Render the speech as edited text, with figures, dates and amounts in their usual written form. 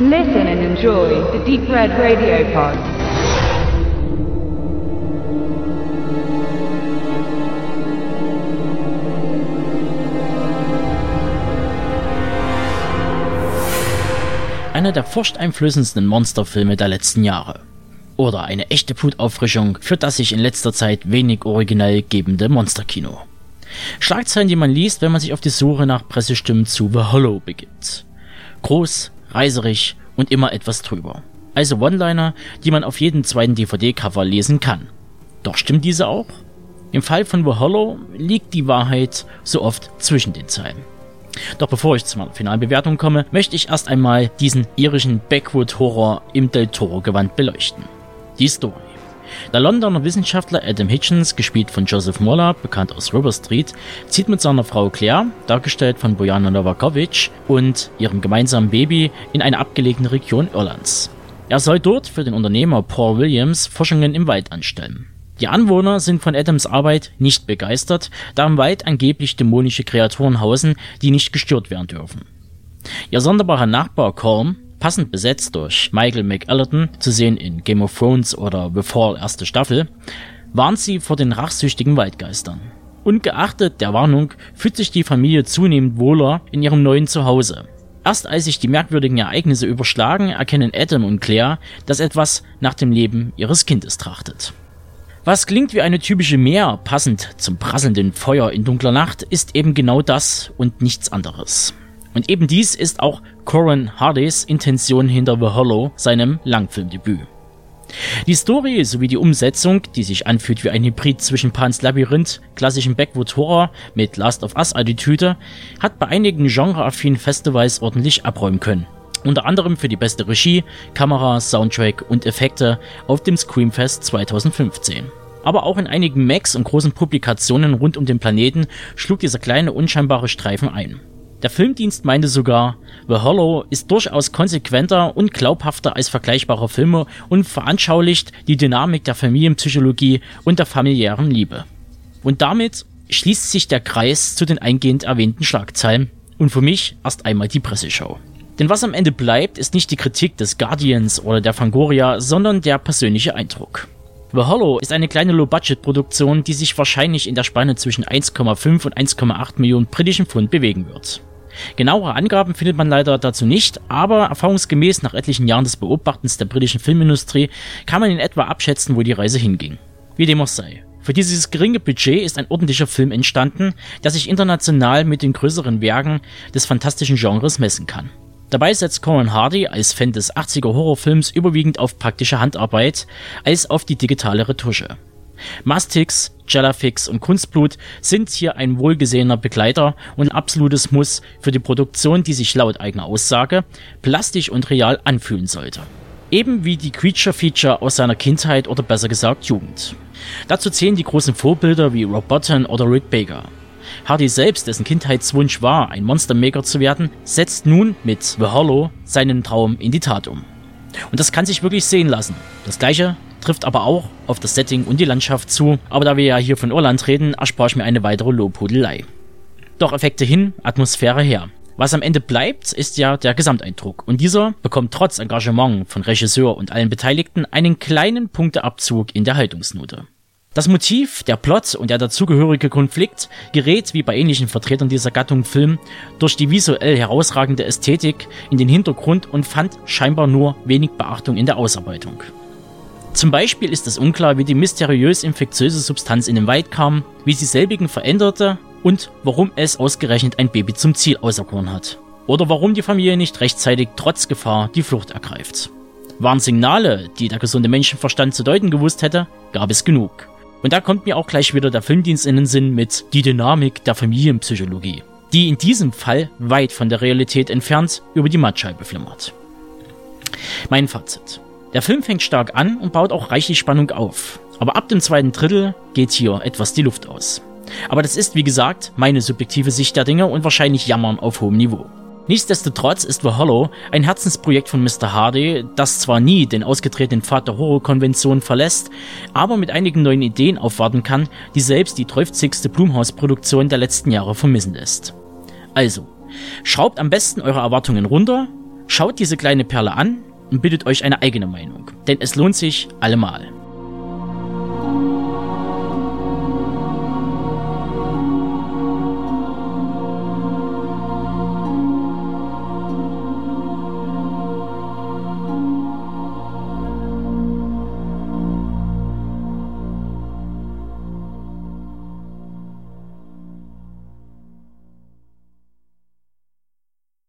Listen and enjoy the Deep Red Radio Pod. Einer der furchteinflößendsten Monsterfilme der letzten Jahre. Oder eine echte Blutauffrischung für das sich in letzter Zeit wenig originell gebende Monsterkino. Schlagzeilen, die man liest, wenn man sich auf die Suche nach Pressestimmen zu The Hallow begibt. Groß, reiserig und immer etwas drüber. Also One-Liner, die man auf jedem zweiten DVD-Cover lesen kann. Doch stimmt diese auch? Im Fall von The Hallow liegt die Wahrheit so oft zwischen den Zeilen. Doch bevor ich zu meiner finalen Bewertung komme, möchte ich erst einmal diesen irischen Backwood-Horror im Del Toro-Gewand beleuchten. Die Story. Der Londoner Wissenschaftler Adam Hitchens, gespielt von Joseph Mawle, bekannt aus River Street, zieht mit seiner Frau Clare, dargestellt von Bojana Novakovic, und ihrem gemeinsamen Baby in eine abgelegene Region Irlands. Er soll dort für den Unternehmer Paul Williams Forschungen im Wald anstellen. Die Anwohner sind von Adams Arbeit nicht begeistert, da im Wald angeblich dämonische Kreaturen hausen, die nicht gestört werden dürfen. Ihr sonderbarer Nachbar Corin, passend besetzt durch Michael McElhatton, zu sehen in Game of Thrones oder The Fall erste Staffel, warnt sie vor den rachsüchtigen Waldgeistern. Ungeachtet der Warnung fühlt sich die Familie zunehmend wohler in ihrem neuen Zuhause. Erst als sich die merkwürdigen Ereignisse überschlagen, erkennen Adam und Clare, dass etwas nach dem Leben ihres Kindes trachtet. Was klingt wie eine typische Mär, passend zum prasselnden Feuer in dunkler Nacht, ist eben genau das und nichts anderes. Und eben dies ist auch Corin Hardys Intention hinter The Hallow, seinem Langfilmdebüt. Die Story sowie die Umsetzung, die sich anfühlt wie ein Hybrid zwischen Pans Labyrinth, klassischem Backwood-Horror mit Last of Us-Attitüde, hat bei einigen genreaffinen Festivals ordentlich abräumen können. Unter anderem für die beste Regie, Kamera, Soundtrack und Effekte auf dem Screamfest 2015. Aber auch in einigen Macs und großen Publikationen rund um den Planeten schlug dieser kleine, unscheinbare Streifen ein. Der Filmdienst meinte sogar, The Hallow ist durchaus konsequenter und glaubhafter als vergleichbare Filme und veranschaulicht die Dynamik der Familienpsychologie und der familiären Liebe. Und damit schließt sich der Kreis zu den eingehend erwähnten Schlagzeilen und für mich erst einmal die Presseschau. Denn was am Ende bleibt, ist nicht die Kritik des Guardians oder der Fangoria, sondern der persönliche Eindruck. The Hallow ist eine kleine Low-Budget-Produktion, die sich wahrscheinlich in der Spanne zwischen 1,5 und 1,8 Millionen britischen Pfund bewegen wird. Genauere Angaben findet man leider dazu nicht, aber erfahrungsgemäß nach etlichen Jahren des Beobachtens der britischen Filmindustrie kann man in etwa abschätzen, wo die Reise hinging. Wie dem auch sei. Für dieses geringe Budget ist ein ordentlicher Film entstanden, der sich international mit den größeren Werken des fantastischen Genres messen kann. Dabei setzt Corin Hardy als Fan des 80er-Horrorfilms überwiegend auf praktische Handarbeit als auf die digitale Retusche. Mastix, Jellafix und Kunstblut sind hier ein wohlgesehener Begleiter und absolutes Muss für die Produktion, die sich laut eigener Aussage plastisch und real anfühlen sollte. Eben wie die Creature-Feature aus seiner Kindheit oder besser gesagt Jugend. Dazu zählen die großen Vorbilder wie Rob Botton oder Rick Baker. Hardy selbst, dessen Kindheitswunsch war, ein Monstermaker zu werden, setzt nun mit The Hallow seinen Traum in die Tat um. Und das kann sich wirklich sehen lassen. Das Gleiche trifft aber auch auf das Setting und die Landschaft zu, aber da wir ja hier von Irland reden, erspare ich mir eine weitere Lobhudelei. Doch Effekte hin, Atmosphäre her. Was am Ende bleibt, ist ja der Gesamteindruck und dieser bekommt trotz Engagement von Regisseur und allen Beteiligten einen kleinen Punkteabzug in der Haltungsnote. Das Motiv, der Plot und der dazugehörige Konflikt gerät, wie bei ähnlichen Vertretern dieser Gattung Film, durch die visuell herausragende Ästhetik in den Hintergrund und fand scheinbar nur wenig Beachtung in der Ausarbeitung. Zum Beispiel ist es unklar, wie die mysteriös infektiöse Substanz in den Wald kam, wie sie selbigen veränderte und warum es ausgerechnet ein Baby zum Ziel auserkoren hat. Oder warum die Familie nicht rechtzeitig trotz Gefahr die Flucht ergreift. Waren Signale, die der gesunde Menschenverstand zu deuten gewusst hätte, gab es genug. Und da kommt mir auch gleich wieder der Filmdienst in den Sinn mit die Dynamik der Familienpsychologie, die in diesem Fall weit von der Realität entfernt über die Mattscheibe flimmert. Mein Fazit. Der Film fängt stark an und baut auch reichlich Spannung auf. Aber ab dem zweiten Drittel geht hier etwas die Luft aus. Aber das ist, wie gesagt, meine subjektive Sicht der Dinge und wahrscheinlich Jammern auf hohem Niveau. Nichtsdestotrotz ist The Hallow ein Herzensprojekt von Mr. Hardy, das zwar nie den ausgetretenen Pfad der Horrorkonvention verlässt, aber mit einigen neuen Ideen aufwarten kann, die selbst die 30. Blumhouse-Produktion der letzten Jahre vermissen lässt. Also, schraubt am besten eure Erwartungen runter, Schaut diese kleine Perle an und bildet euch eine eigene Meinung, denn es lohnt sich allemal.